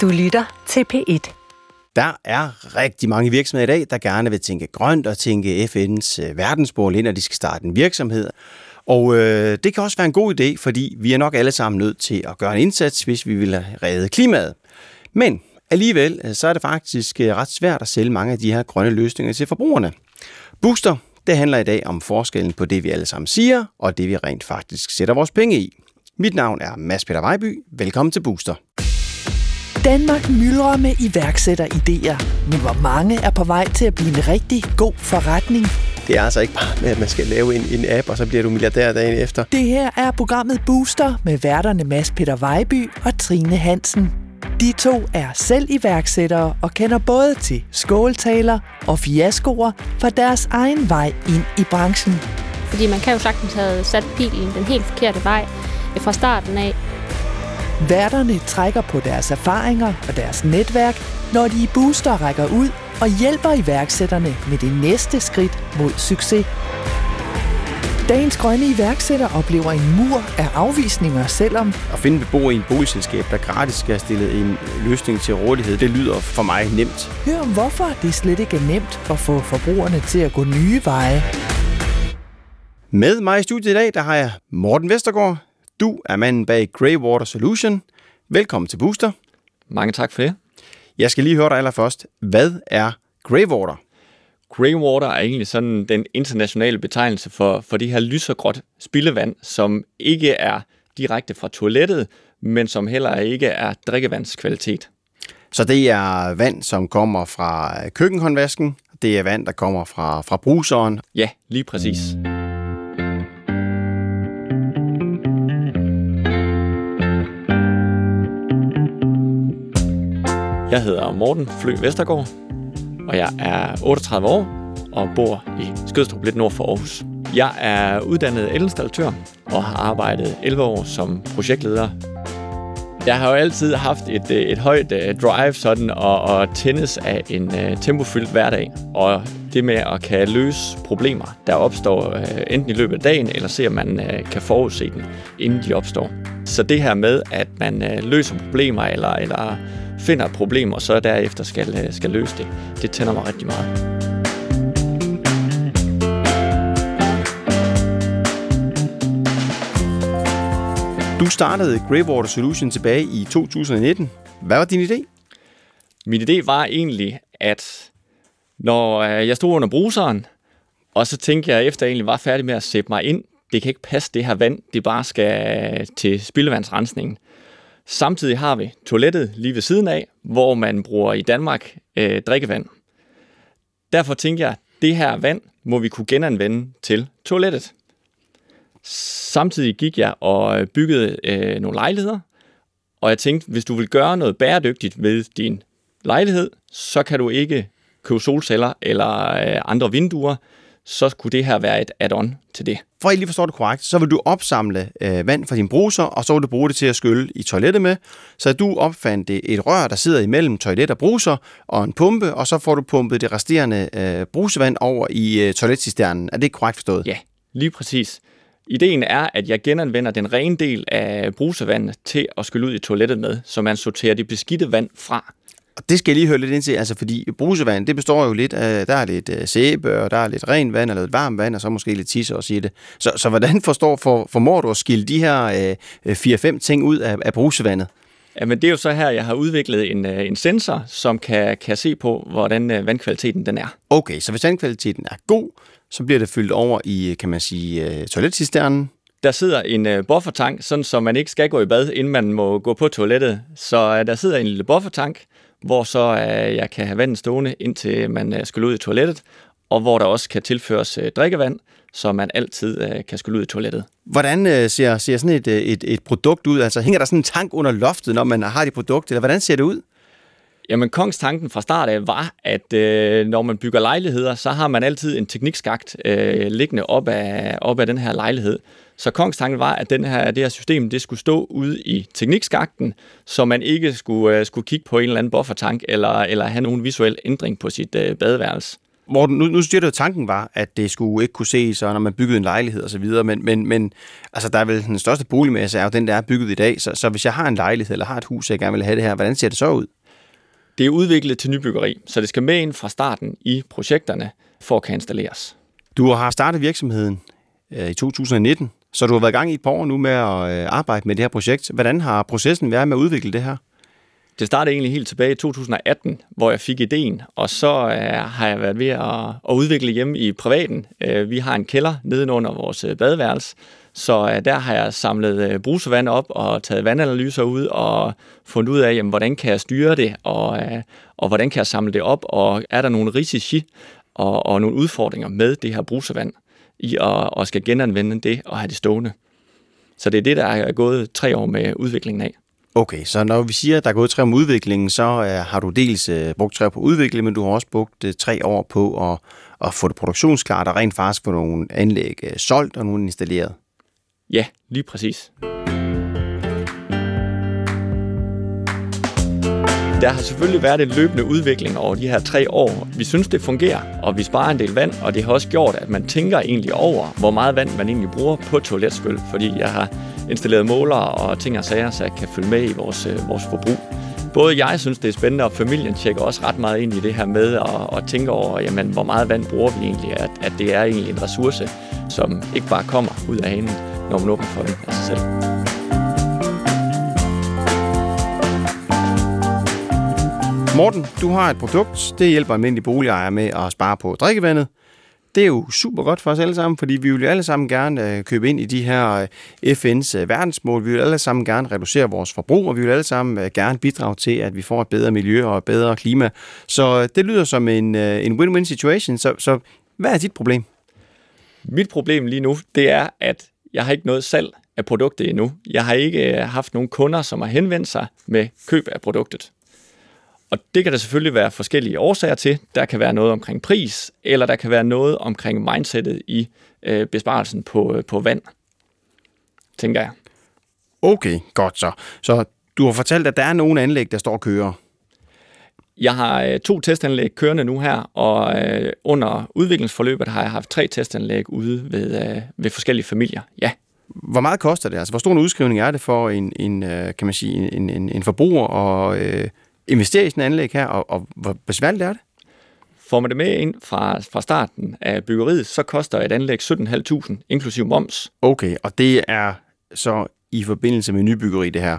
Du lytter til P1. Der er rigtig mange virksomheder i dag, der gerne vil tænke grønt og tænke FN's verdensmål ind, når de skal starte en virksomhed. Og det kan også være en god idé, fordi vi er nok alle sammen nødt til at gøre en indsats, hvis vi vil redde klimaet. Men alligevel, så er det faktisk ret svært at sælge mange af de her grønne løsninger til forbrugerne. Booster, det handler i dag om forskellen på det, vi alle sammen siger, og det, vi rent faktisk sætter vores penge i. Mit navn er Mads Peter Vejby. Velkommen til Booster. Danmark myldrer med iværksætteridéer, men hvor mange er på vej til at blive en rigtig god forretning? Det er altså ikke bare med, at man skal lave en app, og så bliver du milliardær dagen efter. Det her er programmet Booster med værterne Mads Peter Vejby og Trine Hansen. De to er selv iværksættere og kender både til skåltaler og fiaskoer fra deres egen vej ind i branchen. Fordi man kan jo sagtens have sat pilen den helt forkerte vej fra starten af. Værterne trækker på deres erfaringer og deres netværk, når de i Booster rækker ud og hjælper iværksætterne med det næste skridt mod succes. Dagens grønne iværksætter oplever en mur af afvisninger, selvom at finde beboer i en boligselskab, der gratis skal stille en løsning til rådighed, det lyder for mig nemt. Hør om hvorfor det slet ikke er nemt at få forbrugerne til at gå nye veje. Med mig i studiet i dag, der har jeg Morten Vestergård. Du er manden bag Greywater Solution. Velkommen til Booster. Mange tak for det. Jeg skal lige høre dig allerførst. Hvad er Greywater? Greywater er egentlig sådan den internationale betegnelse for det her lysergråt spildevand, som ikke er direkte fra toilettet, men som heller ikke er drikkevandskvalitet. Så det er vand, som kommer fra køkkenhåndvasken. Det er vand, der kommer fra bruseren. Ja, lige præcis. Jeg hedder Morten Flø Vestergård, og jeg er 38 år og bor i Skødstrup, lidt nord for Aarhus. Jeg er uddannet elinstallatør og har arbejdet 11 år som projektleder. Jeg har jo altid haft et højt drive sådan, og tændes af en tempofyldt hverdag. Og det med at kan løse problemer, der opstår enten i løbet af dagen, eller se, om man kan forudse dem, inden de opstår. Så det her med, at man løser problemer eller finder et problem, og så derefter skal løse det. Det tænder mig rigtig meget. Du startede Greywater Solution tilbage i 2019. Hvad var din idé? Min idé var egentlig, at når jeg stod under bruseren, og så tænkte jeg, efter jeg egentlig var færdig med at sætte mig ind, det kan ikke passe det her vand, det bare skal til spildevandsrensningen. Samtidig har vi toilettet lige ved siden af, hvor man bruger i Danmark drikkevand. Derfor tænker jeg, at det her vand må vi kunne genanvende til toilettet. Samtidig gik jeg og byggede nogle lejligheder, og jeg tænkte, hvis du vil gøre noget bæredygtigt ved din lejlighed, så kan du ikke købe solceller eller andre vinduer, så kunne det her være et add-on til det. For at I lige forstår det korrekt, så vil du opsamle vand fra din bruser, og så vil du bruge det til at skylle i toilettet med. Så du opfandt et rør, der sidder imellem toilet og bruser, og en pumpe, og så får du pumpet det resterende brusevand over i toiletcisternen. Er det ikke korrekt forstået? Ja, lige præcis. Ideen er, at jeg genanvender den rene del af brusevandet til at skylle ud i toilettet med, så man sorterer det beskidte vand fra. Og det skal jeg lige høre lidt ind til, altså fordi brusevand, det består jo lidt af, der er lidt sæbe, og der er lidt rent vand, og lidt varmt vand, og så måske lidt tisse og sige det. Så hvordan formår du at skille de her 4-5 ting ud af brusevandet? Jamen det er jo så her, jeg har udviklet en sensor, som kan se på, hvordan vandkvaliteten den er. Okay, så hvis vandkvaliteten er god, så bliver det fyldt over i, kan man sige, toiletcisternen. Der sidder en buffertank, sådan så man ikke skal gå i bad, inden man må gå på toilettet. Så der sidder en lille buffertank, hvor så jeg kan have vandet stående, indtil man skyller ud i toilettet, og hvor der også kan tilføres drikkevand, så man altid kan skylle ud i toilettet. Hvordan ser sådan et produkt ud? Altså hænger der sådan en tank under loftet, når man har det produkt, eller hvordan ser det ud? Jamen, kongstanken fra start af var, at når man bygger lejligheder, så har man altid en teknikskakt liggende op af den her lejlighed. Så kongstanken var, at det her system, det skulle stå ude i teknikskakten, så man ikke skulle kigge på en eller anden buffertank, eller have nogen visuel ændring på sit badeværelse. Morten, nu siger du, at tanken var, at det skulle ikke kunne ses, når man byggede en lejlighed og så videre, men altså, der er vel den største boligmasse, er jo den, der er bygget i dag, så hvis jeg har en lejlighed eller har et hus, jeg gerne vil have det her, hvordan ser det så ud? Det er udviklet til nybyggeri, så det skal med ind fra starten i projekterne for at kan installeres. Du har startet virksomheden i 2019, så du har været i gang i et par år nu med at arbejde med det her projekt. Hvordan har processen været med at udvikle det her? Det startede egentlig helt tilbage i 2018, hvor jeg fik ideen, og så har jeg været ved at udvikle hjemme i privaten. Vi har en kælder nedenunder vores badeværelse, så der har jeg samlet brusevand op og taget vandanalyser ud og fundet ud af, jamen, hvordan kan jeg styre det, og hvordan kan jeg samle det op, og er der nogle risici og nogle udfordringer med det her brusevand i at skal genanvende det og have det stående. Så det er det, der er gået 3 år med udviklingen af. Okay, så når vi siger, at der er gået 3 år med udviklingen, så har du dels brugt 3 år på udvikling, men du har også brugt 3 år på at få det produktionsklart og rent faktisk få nogle anlæg solgt og nogle installeret. Ja, lige præcis. Der har selvfølgelig været en løbende udvikling over de her 3 år. Vi synes, det fungerer, og vi sparer en del vand, og det har også gjort, at man tænker egentlig over, hvor meget vand man egentlig bruger på toiletspyl, fordi jeg har installeret målere og ting og sager, så jeg kan følge med i vores forbrug. Både jeg synes, det er spændende, og familien tjekker også ret meget ind i det her med at tænke over, jamen, hvor meget vand bruger vi egentlig, at det er egentlig en ressource, som ikke bare kommer ud af hanen, når man åbner for den af sig selv. Morten, du har et produkt, det hjælper almindelige boligejere med at spare på drikkevandet. Det er jo super godt for os alle sammen, fordi vi vil jo alle sammen gerne købe ind i de her FN's verdensmål. Vi vil alle sammen gerne reducere vores forbrug, og vi vil alle sammen gerne bidrage til, at vi får et bedre miljø og et bedre klima. Så det lyder som en win-win situation. Så hvad er dit problem? Mit problem lige nu, det er, at jeg har ikke noget salg af produktet endnu. Jeg har ikke haft nogen kunder, som har henvendt sig med køb af produktet. Og det kan der selvfølgelig være forskellige årsager til. Der kan være noget omkring pris, eller der kan være noget omkring mindsetet i besparelsen på vand, tænker jeg. Okay, godt så. Så du har fortalt, at der er nogle anlæg, der står og kører. Jeg har 2 testanlæg kørende nu her, og under udviklingsforløbet har jeg haft 3 testanlæg ude ved forskellige familier, ja. Hvor meget koster det? Altså, hvor stor en udskrivning er det for en forbruger og investere i sådan et anlæg her, og hvor besværligt er det? Får man det med ind fra starten af byggeriet, så koster et anlæg 17.500 inklusiv moms. Okay, og det er så i forbindelse med nybyggeri, det her?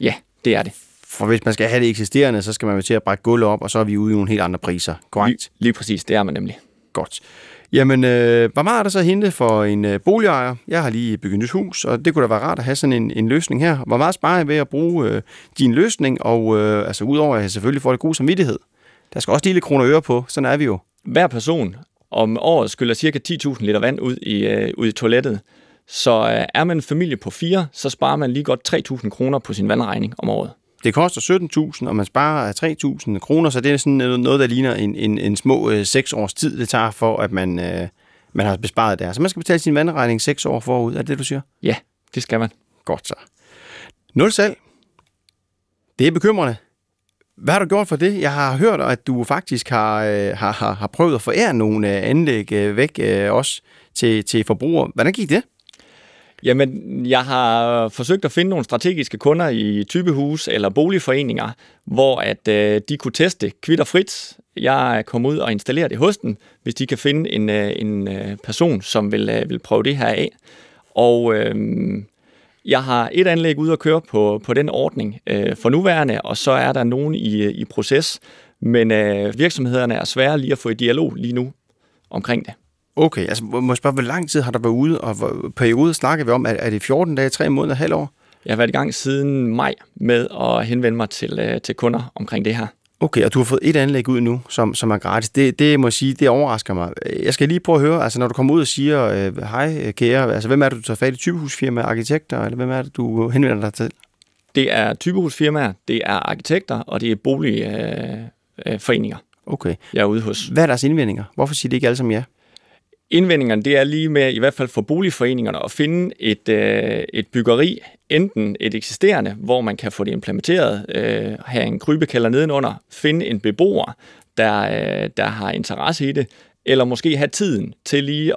Ja, det er det. For hvis man skal have det eksisterende, så skal man jo til at brække gulvet op, og så er vi ude i nogle helt andre priser, korrekt? Lige præcis, det er man nemlig. Godt. Jamen, hvor meget er der så hente for en boligejer? Jeg har lige bygget nyt hus, og det kunne da være rart at have sådan en løsning her. Hvor meget sparer jeg ved at bruge din løsning, og altså udover at jeg selvfølgelig får det god samvittighed? Der skal også lille kroner og øre på, sådan er vi jo. Hver person om året skyller ca. 10.000 liter vand ud i toilettet. Så er man en familie på 4, så sparer man lige godt 3.000 kroner på sin vandregning om året. Det koster 17.000, og man sparer 3.000 kroner, så det er sådan noget, der ligner en små 6 års tid, det tager for, at man har besparet det her. Så man skal betale sin vandregning 6 år forud, er det det, du siger? Ja, det skal man. Godt så. 0 salg. Det er bekymrende. Hvad har du gjort for det? Jeg har hørt, at du faktisk har prøvet at forære nogle anlæg væk også til forbrugere. Hvordan gik det? Jamen, jeg har forsøgt at finde nogle strategiske kunder i typehus eller boligforeninger, hvor at de kunne teste kvitterfrit. Jeg kom ud og installerede det hos dem, hvis de kan finde en person, som vil prøve det her af. Og jeg har et anlæg ude at køre på den ordning for nuværende, og så er der nogen i proces. Men virksomhederne er svære lige at få i dialog lige nu omkring det. Okay, altså må jeg spørge, hvor lang tid har der været ude, og hvor periode snakker vi om? Er det 14 dage, 3 måneder, halvt år? Jeg har været i gang siden maj med at henvende mig til kunder omkring det her. Okay, og du har fået et anlæg ud nu, som er gratis. Det må jeg sige, det overrasker mig. Jeg skal lige prøve at høre, altså når du kommer ud og siger, hej kære, altså hvem er det, du tager fat i? Typehusfirmaer, arkitekter, eller hvem er det, du henvender dig til? Det er typehusfirmaer, det er arkitekter, og det er boligforeninger. Okay. Jeg er ude hos. Hvad er deres indvendinger? Hvorfor siger de ikke alle sammen ja? Indvendingerne, det er lige med, i hvert fald for boligforeningerne, at finde et byggeri, enten et eksisterende, hvor man kan få det implementeret, have en krybekælder nedenunder, finde en beboer, der har interesse i det, eller måske have tiden til lige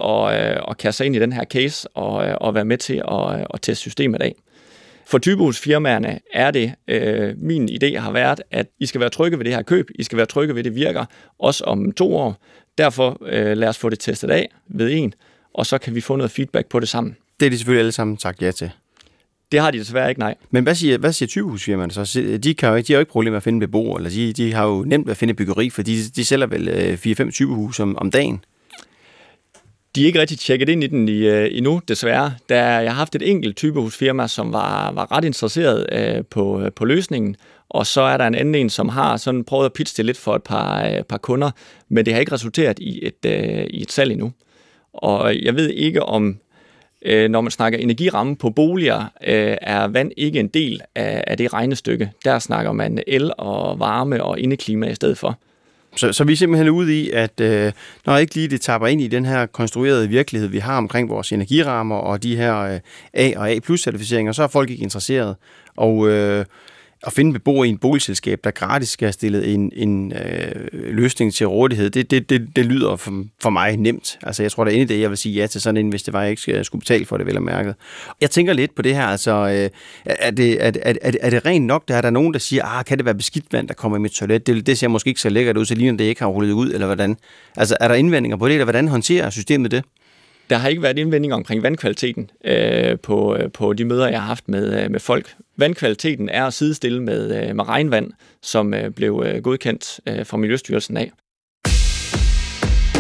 at kaste sig ind i den her case og være med til at teste systemet af. For typehusfirmaerne er det, min idé har været, at I skal være trygge ved det her køb, I skal være trygge ved, det virker, også om 2 år. Derfor lad os få det testet af ved en, og så kan vi få noget feedback på det sammen. Det er de selvfølgelig alle sammen sagt ja til. Det har de desværre ikke, nej. Men hvad siger typehusfirmaerne så? De har jo ikke problemer med at finde beboere, eller de har jo nemt ved at finde byggeri, for de sælger vel 4-5 typehuse om dagen. De er ikke rigtig tjekket ind i den endnu, desværre. Da jeg har haft et enkelt typehusfirma, som var ret interesseret på løsningen, og så er der en anden en, som har sådan prøvet at pitche det lidt for et par kunder, men det har ikke resulteret i et salg endnu. Og jeg ved ikke om, når man snakker energiramme på boliger, er vand ikke en del af det regnestykke. Der snakker man el og varme og indeklima i stedet for. Så vi er simpelthen ude i, at når ikke lige det tapper ind i den her konstruerede virkelighed, vi har omkring vores energirammer og de her A og A+-certificeringer, så er folk ikke interesseret. Og at finde beboere i en boligselskab, der gratis skal have stillet en løsning til rådighed, det lyder for mig nemt. Altså, jeg tror, der er inde i det, jeg vil sige ja til sådan en, hvis det var, jeg ikke skulle betale for det, vel og mærket. Jeg tænker lidt på det her, altså, er det rent nok, der er der nogen, der siger, kan det være beskidt vand, der kommer i mit toilet? Det ser måske ikke så lækkert ud, så ligner det ikke har rullet ud, eller hvordan? Altså, er der indvendinger på det, eller hvordan håndterer systemet det? Der har ikke været indvendinger omkring vandkvaliteten på de møder, jeg har haft med folk. Vandkvaliteten er at sidestille med regnvand, som blev godkendt fra Miljøstyrelsen af.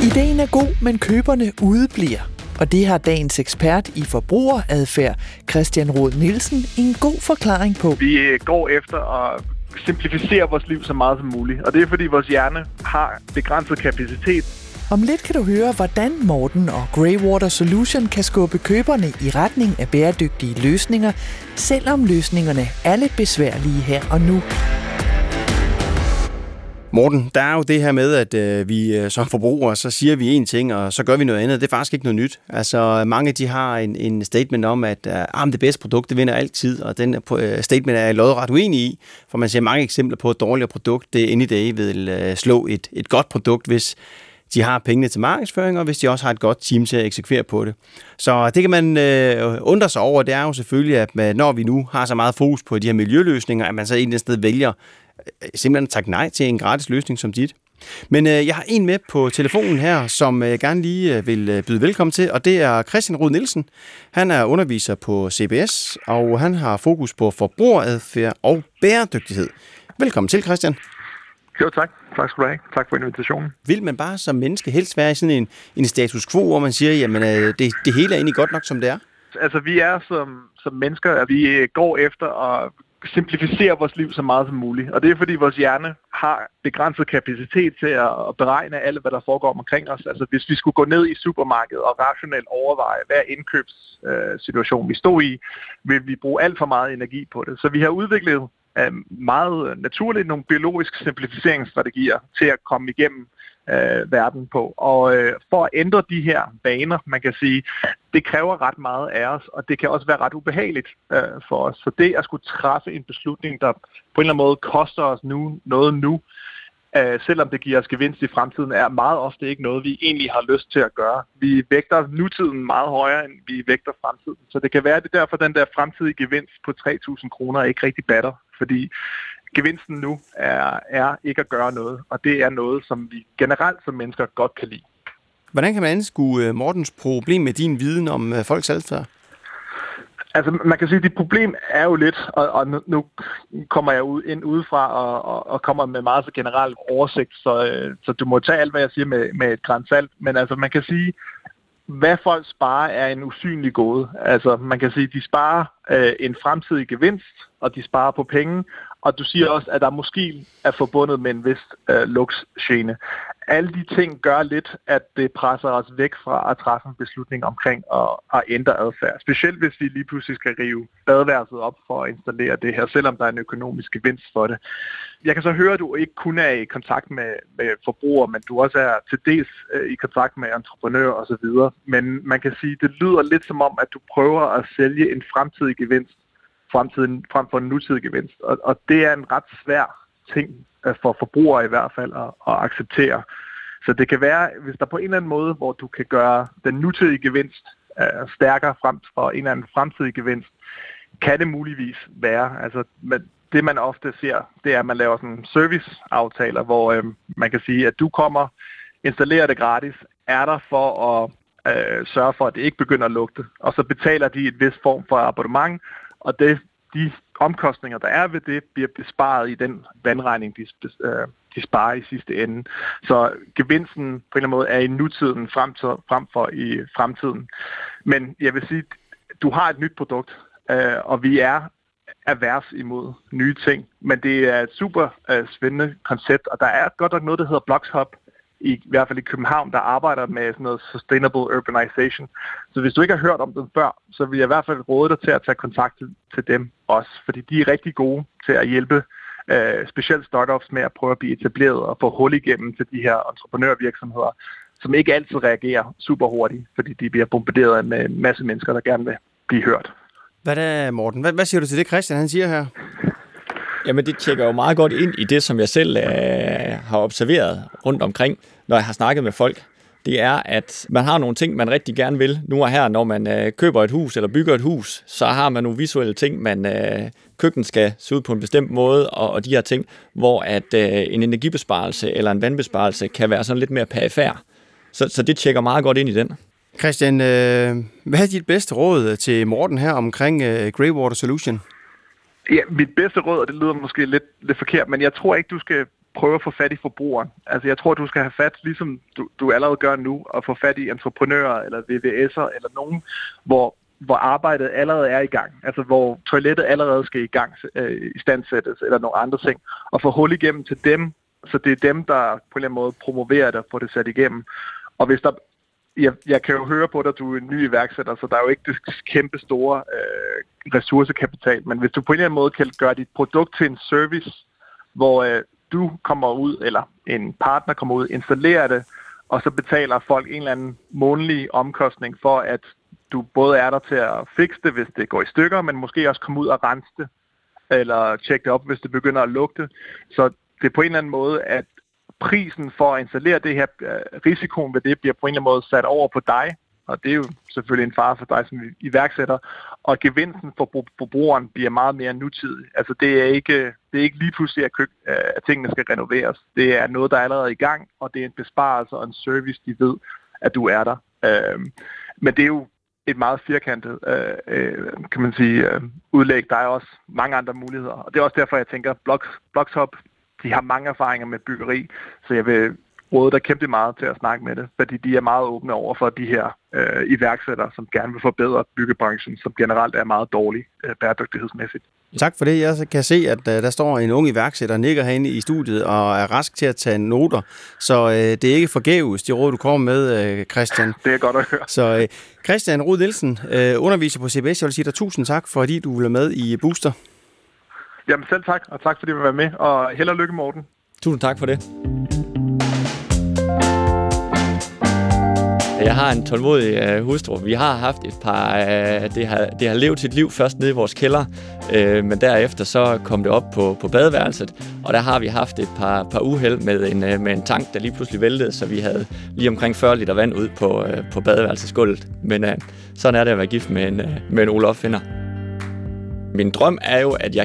Ideen er god, men køberne udebliver. Og det har dagens ekspert i forbrugeradfærd, Christian Rud Nielsen, en god forklaring på. Vi går efter at simplificere vores liv så meget som muligt. Og det er, fordi vores hjerne har begrænset kapacitet. Om lidt kan du høre, hvordan Morten og Greywater Solution kan skubbe køberne i retning af bæredygtige løsninger, selvom løsningerne er lidt besværlige her og nu. Morten, der er jo det her med, at vi som forbrugere, så siger vi en ting, og så gør vi noget andet. Det er faktisk ikke noget nyt. Altså, mange de har en statement om, at det bedste produkt, det vinder altid, og den statement er jeg lodret uenig i, for man ser mange eksempler på, at et dårligere produkt, det end i dag vil slå et godt produkt, hvis de har pengene til markedsføring, og hvis de også har et godt team til at eksekvere på det. Så det kan man undre sig over. Det er jo selvfølgelig, at når vi nu har så meget fokus på de her miljøløsninger, at man så egentlig sted vælger simpelthen at takke nej til en gratis løsning som dit. Men jeg har en med på telefonen her, som jeg gerne lige vil byde velkommen til, og det er Christian Rud Nielsen. Han er underviser på CBS, og han har fokus på forbrugeradfærd og bæredygtighed. Velkommen til, Christian. Jo, tak. Tak skal du have. Tak for invitationen. Vil man bare som menneske helst være i sådan en status quo, hvor man siger, jamen det hele er egentlig godt nok, som det er? Altså, vi er som mennesker, at vi går efter at simplificere vores liv så meget som muligt. Og det er, fordi vores hjerne har begrænset kapacitet til at beregne alt, hvad der foregår omkring os. Altså, hvis vi skulle gå ned i supermarkedet og rationelt overveje hver indkøbssituation, vi stod i, vil vi bruge alt for meget energi på det. Så vi har udviklet meget naturligt nogle biologiske simplificeringsstrategier til at komme igennem verden på. Og for at ændre de her vaner, man kan sige, det kræver ret meget af os, og det kan også være ret ubehageligt for os. Så det at skulle træffe en beslutning, der på en eller anden måde koster os noget nu, selvom det giver os gevinst i fremtiden, er meget ofte ikke noget, vi egentlig har lyst til at gøre. Vi vægter nutiden meget højere, end vi vægter fremtiden. Så det kan være, at det derfor den der fremtidige gevinst på 3.000 kroner ikke rigtig batter, fordi gevinsten nu er ikke at gøre noget, og det er noget, som vi generelt som mennesker godt kan lide. Hvordan kan man anskue Mortens problem med din viden om folks adfærd? Altså, man kan sige, at dit problem er jo lidt, og nu kommer jeg ind udefra og kommer med meget så generelt oversigt, så du må tage alt, hvad jeg siger med et gran salt. Men altså, man kan sige, hvad folk sparer er en usynlig gåde. Altså, man kan sige, at de sparer en fremtidig gevinst, og de sparer på penge, og du siger også, at der måske er forbundet med en vis luksgene. alle de ting gør lidt, at det presser os væk fra at træffe en beslutning omkring at ændre adfærd. Specielt hvis vi lige pludselig skal rive badeværelset op for at installere det her, selvom der er en økonomisk gevinst for det. Jeg kan så høre, at du ikke kun er i kontakt med forbrugere, men du også er til dels i kontakt med entreprenører osv. Men man kan sige, at det lyder lidt som om, at du prøver at sælge en fremtidig gevinst frem for en nutidig gevinst. Og det er en ret svær ting for forbrugere i hvert fald at acceptere. Så det kan være, hvis der på en eller anden måde, hvor du kan gøre den nutidige gevinst stærkere frem for en eller anden fremtidig gevinst, kan det muligvis være. Altså, det man ofte ser, det er, at man laver sådan serviceaftaler, hvor man kan sige, at du kommer, installerer det gratis, er der for at sørge for, at det ikke begynder at lugte. Og så betaler de et vis form for abonnement, og de omkostninger, der er ved det, bliver besparet i den vandregning, de sparer i sidste ende. Så gevinsten på en eller anden måde er i nutiden frem for i fremtiden. Men jeg vil sige, du har et nyt produkt, og vi er avers imod nye ting. Men det er et super spændende koncept, og der er godt nok noget, der hedder Blox Hub, i hvert fald i København, der arbejder med sådan noget sustainable urbanization. Så hvis du ikke har hørt om dem før, så vil jeg i hvert fald råde dig til at tage kontakt til dem også, fordi de er rigtig gode til at hjælpe specielt startups med at prøve at blive etableret og få hul igennem til de her entreprenørvirksomheder, som ikke altid reagerer super hurtigt, fordi de bliver bombarderet med en masse mennesker, der gerne vil blive hørt. Hvad er Morten? Hvad siger du til det, Christian han siger her? Jamen, det tjekker jo meget godt ind i det, som jeg selv har observeret rundt omkring, når jeg har snakket med folk. Det er, at man har nogle ting, man rigtig gerne vil. Nu og her, når man køber et hus eller bygger et hus, så har man nogle visuelle ting, man køkkenet skal se ud på en bestemt måde, og de her ting, hvor at en energibesparelse eller en vandbesparelse kan være sådan lidt mere perifær. Så det tjekker meget godt ind i den. Christian, hvad er dit bedste råd til Morten her omkring Greywater Solution? Ja, mit bedste råd, og det lyder måske lidt forkert, men jeg tror ikke, du skal prøve at få fat i forbrugeren. Altså, jeg tror, du skal have fat, ligesom du allerede gør nu, at få fat i entreprenører eller VVS'er eller nogen, hvor arbejdet allerede er i gang. Altså, hvor toilettet allerede skal istandsættes eller nogle andre ting. Og få hul igennem til dem, så det er dem, der på en eller anden måde promoverer det og får det sat igennem. Og hvis der... Jeg kan jo høre på dig, at du er en ny iværksætter, så der er jo ikke det kæmpe store ressourcekapital. Men hvis du på en eller anden måde kan gøre dit produkt til en service, hvor du kommer ud, eller en partner kommer ud, installerer det, og så betaler folk en eller anden månedlig omkostning for, at du både er der til at fikse det, hvis det går i stykker, men måske også komme ud og rense det, eller tjekke det op, hvis det begynder at lugte. Så det er på en eller anden måde, at prisen for at installere det her, risikoen ved det, bliver på en eller anden måde sat over på dig, og det er jo selvfølgelig en fare for dig som iværksætter, og gevinsten for forbrugeren bliver meget mere nutidig. Altså det er ikke lige pludselig, at tingene skal renoveres. Det er noget, der er allerede i gang, og det er en besparelse og en service, de ved, at du er der. Men det er jo et meget firkantet, kan man sige, udlæg. Der er også mange andre muligheder, og det er også derfor, jeg tænker, Blox Hub, de har mange erfaringer med byggeri, så jeg vil råde dig kæmpe meget til at snakke med det, fordi de er meget åbne over for de her iværksættere, som gerne vil forbedre byggebranchen, som generelt er meget dårlig bæredygtighedsmæssigt. Tak for det. Jeg kan se, at der står en ung iværksætter, nikker herinde i studiet og er rask til at tage noter, så det er ikke forgæves, de råd, du kommer med, Christian. Det er godt at høre. Så Christian Rud Nielsen, underviser på CBS, jeg vil sige dig tusind tak, fordi du ville med i Booster. Jamen selv tak, og tak fordi du var med, og held og lykke, Morten. Tusind tak for det. Jeg har en tålmodig hustru. Vi har haft et par... Det har levet sit liv først nede i vores kælder, men derefter så kom det op på badeværelset, og der har vi haft et par uheld med en tank, der lige pludselig væltede, så vi havde lige omkring 40 liter vand ud på badeværelsesgulvet. Men sådan er det at være gift med en Ole Opfinder. Min drøm er jo, at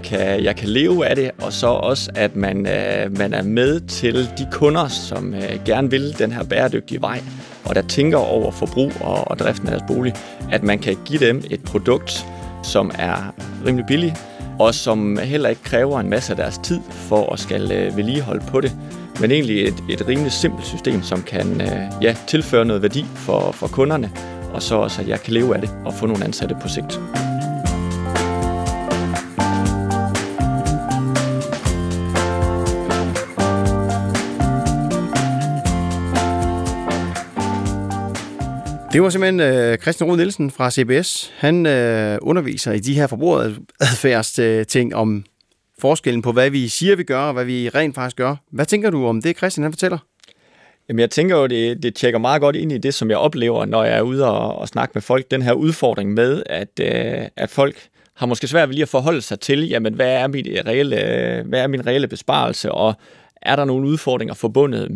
jeg kan leve af det, og så også, at man er med til de kunder, som gerne vil den her bæredygtige vej, og der tænker over forbrug og driften af deres bolig, at man kan give dem et produkt, som er rimelig billigt, og som heller ikke kræver en masse af deres tid for at skal vedligeholde på det, men egentlig et rimelig simpelt system, som kan tilføre noget værdi for kunderne, og så også, at jeg kan leve af det og få nogle ansatte på sigt. Det var simpelthen Christian Rud Nielsen fra CBS. Han underviser i de her forbrugeradfærdsting om forskellen på, hvad vi siger, vi gør, og hvad vi rent faktisk gør. Hvad tænker du om det, Christian han fortæller? Jamen, jeg tænker jo, det tjekker meget godt ind i det, som jeg oplever, når jeg er ude og snakke med folk. Den her udfordring med, at folk har måske svært ved lige at forholde sig til, jamen, hvad er min reelle besparelse, og er der nogle udfordringer forbundet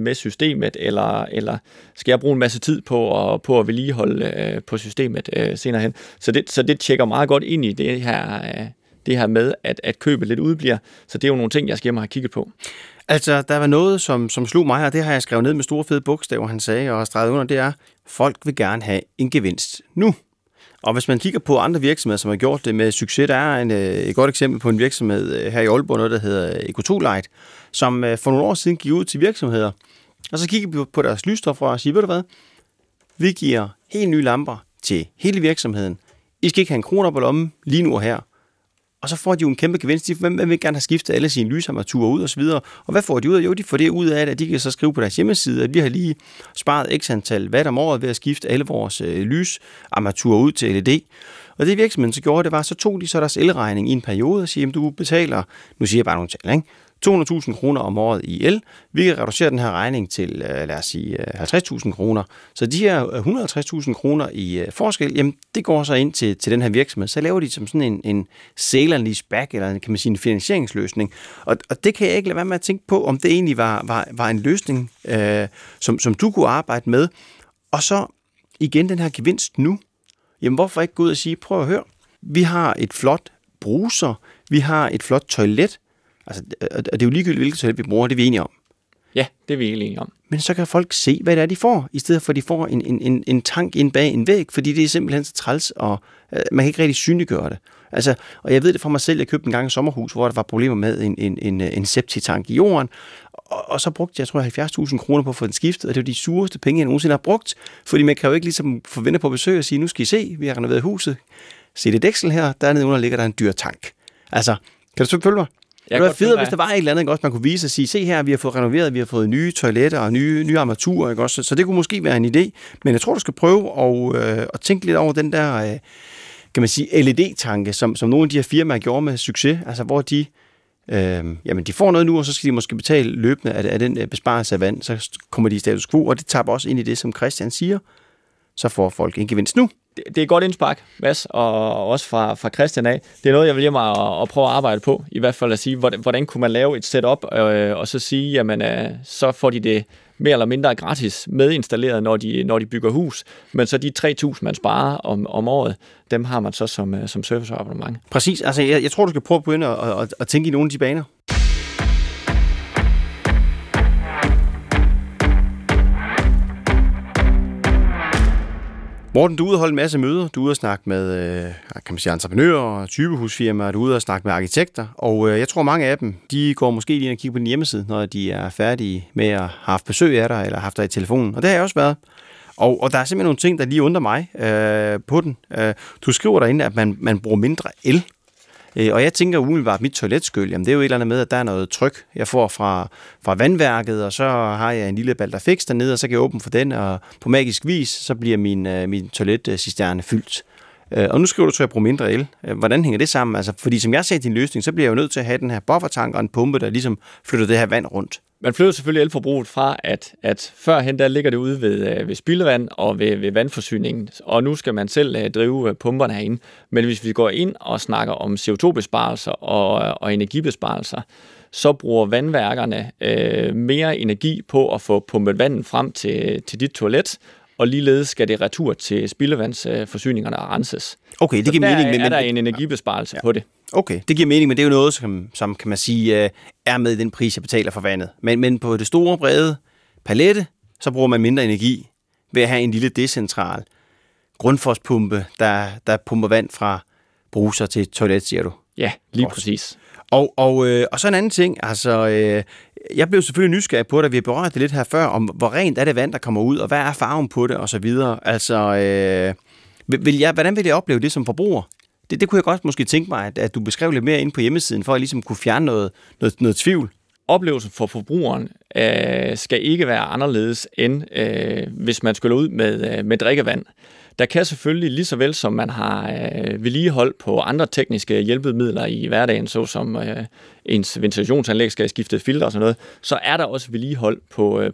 med systemet, eller skal jeg bruge en masse tid på at vedligeholde på systemet senere hen? Så det tjekker meget godt ind i det her med, at købet lidt udbliver. Så det er jo nogle ting, jeg skal hjem og have kigget på. Altså, der var noget, som slog mig, og det har jeg skrevet ned med store fede bogstaver, han sagde, og har streget under, det er, folk vil gerne have en gevinst nu. Og hvis man kigger på andre virksomheder, som har gjort det med succes, der er et godt eksempel på en virksomhed her i Aalborg, noget der hedder Eco2Light, som for nogle år siden gik ud til virksomheder. Og så kigger vi på deres lysstoffer og siger, ved du hvad, vi giver helt nye lamper til hele virksomheden. I skal ikke have en krone op på lommen lige nu og her. Og så får de jo en kæmpe gevinst. Hvem vil gerne have skiftet alle sine lysarmaturer ud og så videre? Og hvad får de ud af? Jo, de får det ud af, at de kan så skrive på deres hjemmeside, at vi har lige sparet x antal watt om året ved at skifte alle vores lysarmaturer ud til LED. Og det virksomheden så gjorde, det var, så tog de så deres elregning i en periode og siger, at du betaler, nu siger jeg bare nogle tal, ikke? 200.000 kroner om året i el. Vi kan reducere den her regning til, lad os sige, 50.000 kroner. Så de her 150.000 kroner i forskel, jamen, det går så ind til den her virksomhed. Så laver de som sådan en sale and lease back, eller kan man sige en finansieringsløsning. Og det kan jeg ikke lade være med at tænke på, om det egentlig var en løsning, som du kunne arbejde med. Og så igen den her gevinst nu. Jamen, hvorfor ikke gå ud og sige, prøv at høre, vi har et flot bruser, vi har et flot toilet. Altså, og det er jo ligegyldigt, hvilket toilet vi bruger, det er vi enige om. Ja, det er vi enige om. Men så kan folk se, hvad det er, de får, i stedet for, at de får en tank ind bag en væg, fordi det er simpelthen så træls, og man kan ikke rigtig synliggøre det. Altså, og jeg ved det fra mig selv, jeg købte en gang et sommerhus, hvor der var problemer med en septitank i jorden, og så brugte jeg, tror jeg, 70.000 kroner på at få den skiftet, og det var de sureste penge, jeg nogensinde har brugt, fordi man kan jo ikke ligesom forvente på besøg og sige, nu skal I se, vi har renoveret huset, se det dæksel her, dernede under ligger der en dyr tank. Altså, kan du så følge mig? Det var fedt, hvis der var et eller andet, ikke også, man kunne vise og sige, se her, vi har fået renoveret, vi har fået nye toiletter og nye armaturer, ikke også? Så det kunne måske være en idé, men jeg tror, du skal prøve at tænke lidt over den der, kan man sige, LED-tanke, som nogle af de her firmaer gjorde med succes, altså hvor de, jamen de får noget nu, og så skal de måske betale løbende af den besparelse af vand, så kommer de i status quo, og det tapper også ind i det, som Christian siger, så får folk en gevinst nu. Det er et godt indspark, Mads, og også fra Christian af. Det er noget, jeg vil hjem og prøve at arbejde på, i hvert fald at sige, hvordan kunne man lave et setup, og så sige, jamen, så får de det mere eller mindre gratis medinstalleret, når de bygger hus. Men så de 3.000, man sparer om året, dem har man så som serviceabonnement. Præcis. Altså, jeg tror, du skal prøve at begynde at tænke i nogle af de baner. Morten, du er ude og holde en masse møder. Du er ude og snakke med kan man sige, entreprenører, typehusfirmaer, du er ude og snakke med arkitekter, og jeg tror, mange af dem, de går måske lige ind og kigger på din hjemmeside, når de er færdige med at have haft besøg af dig, eller haft dig i telefonen, og det har jeg også været. Og der er simpelthen nogle ting, der lige undrer mig på den. Du skriver derinde, at man bruger mindre el, og jeg tænker umiddelbart, at mit toiletskyl, jamen det er jo et eller andet med, at der er noget tryk, jeg får fra vandværket, og så har jeg en lille balderfix dernede, og så kan jeg åbne for den, og på magisk vis, så bliver min toiletcisterne fyldt. Og nu skriver du, at jeg bruger mindre el. Hvordan hænger det sammen? Altså, fordi som jeg ser din løsning, så bliver jeg jo nødt til at have den her buffertank og en pumpe, der ligesom flytter det her vand rundt. Man flytter selvfølgelig elforbruget fra, at førhen der ligger det ude ved spildevand og ved vandforsyningen, og nu skal man selv drive pumperne herinde. Men hvis vi går ind og snakker om CO2-besparelser og energibesparelser, så bruger vandværkerne mere energi på at få pumpet vandet frem til dit toilet, og ligeledes skal det retur til spildevandsforsyningerne og renses. Okay, det giver mening. Men er der en energibesparelse på det? Okay, det giver mening, men det er jo noget, som kan man sige, er med i den pris, jeg betaler for vandet. Men på det store, brede palette, så bruger man mindre energi ved at have en lille decentral grundforspumpe, der pumper vand fra bruser til toilet, siger du? Ja, lige præcis. Og så en anden ting, altså, jeg blev selvfølgelig nysgerrig på det, vi har berørt det lidt her før, om hvor rent er det vand, der kommer ud, og hvad er farven på det, og så videre. Altså, hvordan vil jeg opleve det som forbruger? Det kunne jeg godt måske tænke mig, at du beskrev lidt mere inde på hjemmesiden, for at jeg ligesom kunne fjerne noget tvivl. Oplevelsen for forbrugeren skal ikke være anderledes end hvis man skyller ud med drikkevand. Der kan selvfølgelig, lige så vel som man har vedligehold på andre tekniske hjælpemidler i hverdagen, såsom ens ventilationsanlæg skal skifte filter og sådan noget, så er der også vedligehold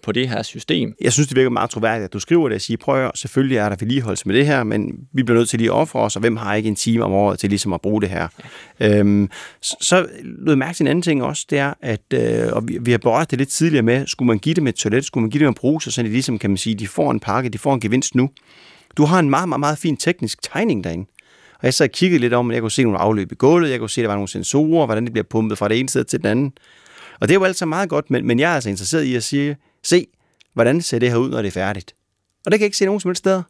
på det her system. Jeg synes, det virker meget troværdigt, at du skriver det og siger, prøv at høre, selvfølgelig er der vedligeholds med det her, men vi bliver nødt til lige at ofre os, og hvem har ikke en time om året til ligesom at bruge det her? Ja. Så lød mærke til en anden ting også, det er, at og vi har berørt det lidt tidligere med, skulle man give det med et toilet, skulle man give det med en bruser, så de ligesom, kan man sige, de får en pakke, de får en gevinst nu. Du har en meget, meget, meget fin teknisk tegning derinde. Og jeg så kiggede lidt om, at jeg kunne se nogle afløb i gulvet, jeg kunne se, at der var nogle sensorer, hvordan det bliver pumpet fra det ene sted til den anden. Og det er jo altså meget godt, men jeg er altså interesseret i at sige, se, hvordan ser det her ud, når det er færdigt? Og det kan jeg ikke se nogen som helst steder.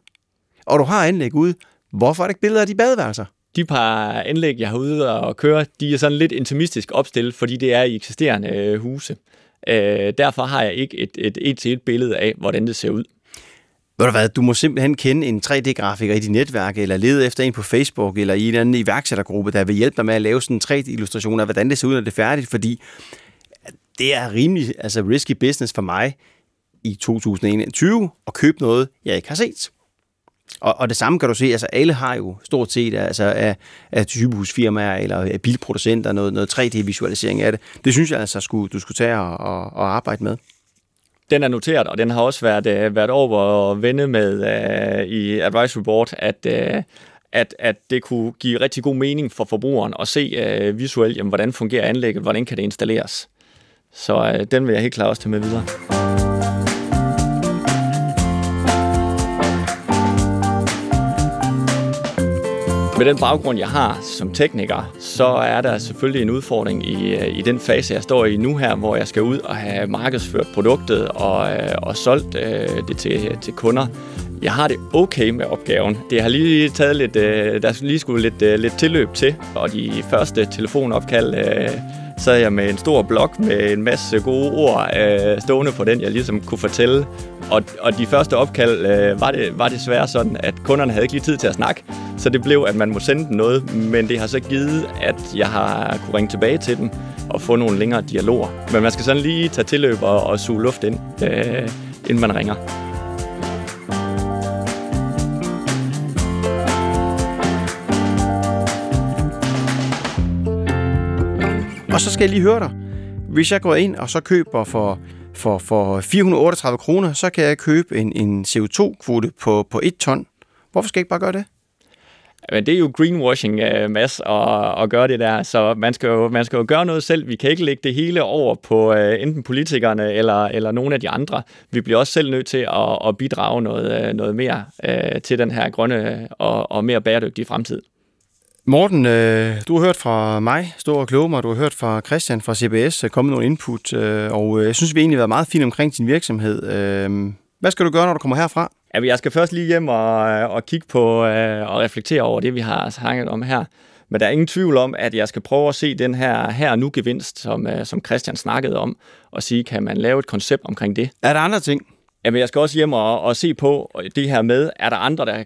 Og du har anlæg ude. Hvorfor er der ikke billeder af de badeværelser? De par anlæg, jeg har ude og køre, de er sådan lidt intimistisk opstillet, fordi det er i eksisterende huse. Derfor har jeg ikke et til et billede af, hvordan det ser ud. Ved du hvad, du må simpelthen kende en 3D-grafiker i dit netværk, eller lede efter en på Facebook, eller i en anden iværksættergruppe, der vil hjælpe dig med at lave sådan en 3D-illustration af, hvordan det ser ud, når det er færdigt, fordi det er rimelig risky business for mig i 2021 at købe noget, jeg ikke har set. Og det samme kan du se, alle har jo stort set af typehusfirmaer eller af bilproducenter noget 3D-visualisering af det. Det synes jeg du skulle tage og arbejde med. Den er noteret, og den har også været over at vende med i Advisory Board, at det kunne give rigtig god mening for forbrugeren at se visuelt, jamen, hvordan fungerer anlægget, hvordan kan det installeres. Så den vil jeg helt klart også tage med videre. Med den baggrund, jeg har som tekniker, så er der selvfølgelig en udfordring i den fase, jeg står i nu her, hvor jeg skal ud og have markedsført produktet og solgt det til kunder. Jeg har det okay med opgaven. Det har lige taget lidt, der lige skulle lidt tilløb til, og de første telefonopkald sad jeg med en stor blok med en masse gode ord stående på den, jeg ligesom kunne fortælle. Og de første opkald var desværre sådan, at kunderne havde ikke lige tid til at snakke, så det blev, at man må sende dem noget, men det har så givet, at jeg har kunne ringe tilbage til dem og få nogle længere dialoger. Men man skal sådan lige tage tilløb og suge luft ind, inden man ringer. Og så skal jeg lige høre dig. Hvis jeg går ind og så køber for 438 kroner, så kan jeg købe en CO2-kvote på 1 ton. Hvorfor skal jeg ikke bare gøre det? Men det er jo greenwashing, Mads, at gøre det der. Så man skal jo gøre noget selv. Vi kan ikke lægge det hele over på enten politikerne eller nogen af de andre. Vi bliver også selv nødt til at bidrage noget mere til den her grønne og mere bæredygtige fremtid. Morten, du har hørt fra mig, Stor og Kloge, og du har hørt fra Christian fra CBS komme nogle input, og jeg synes, vi egentlig har været meget fint omkring din virksomhed. Hvad skal du gøre, når du kommer herfra? Jeg skal først lige hjem og kigge på og reflektere over det, vi har snakket om her. Men der er ingen tvivl om, at jeg skal prøve at se den her nu gevinst, som Christian snakkede om, og sige, kan man lave et koncept omkring det? Er der andre ting? Jamen, jeg skal også hjem og se på det her med, er der andre, der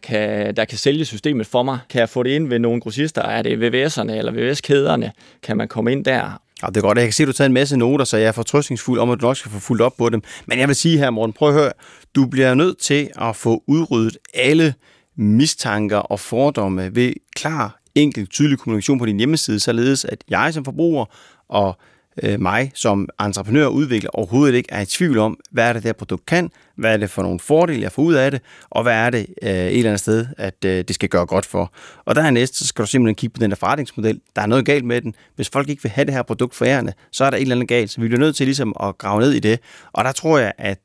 kan sælge systemet for mig? Kan jeg få det ind ved nogle grossister? Er det VVS'erne eller VVS-kæderne? Kan man komme ind der? Ja, det er godt. Jeg kan se, at du har taget en masse noter, så jeg er fortrøstningsfuld om, at du nok skal få fuldt op på dem. Men jeg vil sige her, Morten, prøv at høre. Du bliver nødt til at få udryddet alle mistanker og fordomme ved klar, enkel, tydelig kommunikation på din hjemmeside, således at jeg som forbruger og mig som entreprenør og udvikler overhovedet ikke er i tvivl om, hvad er det der produkt kan, hvad er det for nogle fordele, jeg får ud af det, og hvad er det et eller andet sted, at det skal gøre godt for. Og dernæst, så skal du simpelthen kigge på den der forretningsmodel. Der er noget galt med den. Hvis folk ikke vil have det her produkt forærende, så er der et eller andet galt, så vi bliver nødt til ligesom at grave ned i det. Og der tror jeg, at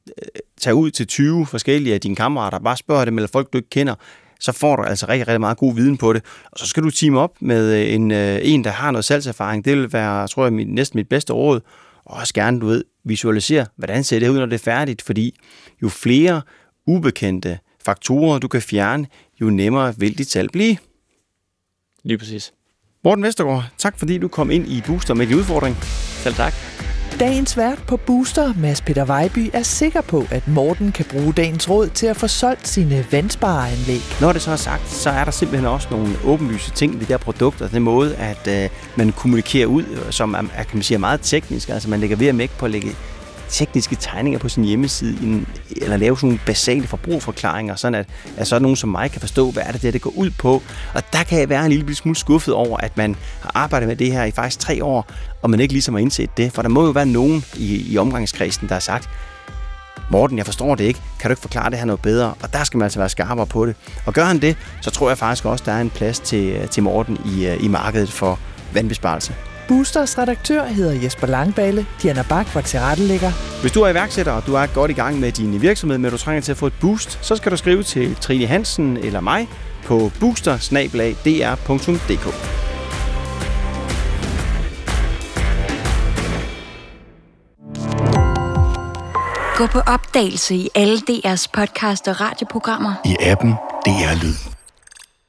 tage ud til 20 forskellige af dine kammerater, bare spørg dem, eller folk du ikke kender, så får du altså rigtig, rigtig meget god viden på det. Og så skal du teame op med en der har noget salgserfaring. Det vil være, tror jeg, næsten mit bedste råd. Og også gerne, du ved, visualisere, hvordan ser det ud, når det er færdigt. Fordi jo flere ubekendte faktorer, du kan fjerne, jo nemmere vil dit salg blive. Lige præcis. Morten Vestergaard, tak fordi du kom ind i Booster med din udfordring. Selv tak. Dagens vært på Booster, Mads Peter Vejby, er sikker på, at Morten kan bruge dagens råd til at få solgt sine vandspareanlæg. Når det så er sagt, så er der simpelthen også nogle åbenlyse ting ved der produkt, og den måde, at man kommunikerer ud, som er, kan man sige, meget teknisk. Altså man lægger mere vægt på at lægge tekniske tegninger på sin hjemmeside, eller lave sådan nogle basale forbrugerforklaringer, sådan at sådan nogen som mig kan forstå, hvad er det går ud på. Og der kan jeg være en lille smule skuffet over, at man har arbejdet med det her i faktisk 3 år, og man ikke ligesom har indset det. For der må jo være nogen i omgangskredsen, der har sagt, Morten, jeg forstår det ikke. Kan du ikke forklare det her noget bedre? Og der skal man altså være skarpere på det. Og gør han det, så tror jeg faktisk også, der er en plads til Morten i markedet for vandbesparelse. Boosters redaktør hedder Jesper Langbæle. Diana Bach var tilrettelægger. Hvis du er iværksætter, og du er godt i gang med din virksomhed, men du trænger til at få et boost, så skal du skrive til Trine Hansen eller mig på booster@dr.dk. Gå på opdagelse i alle DR's podcast og radioprogrammer. I appen DR Lyd.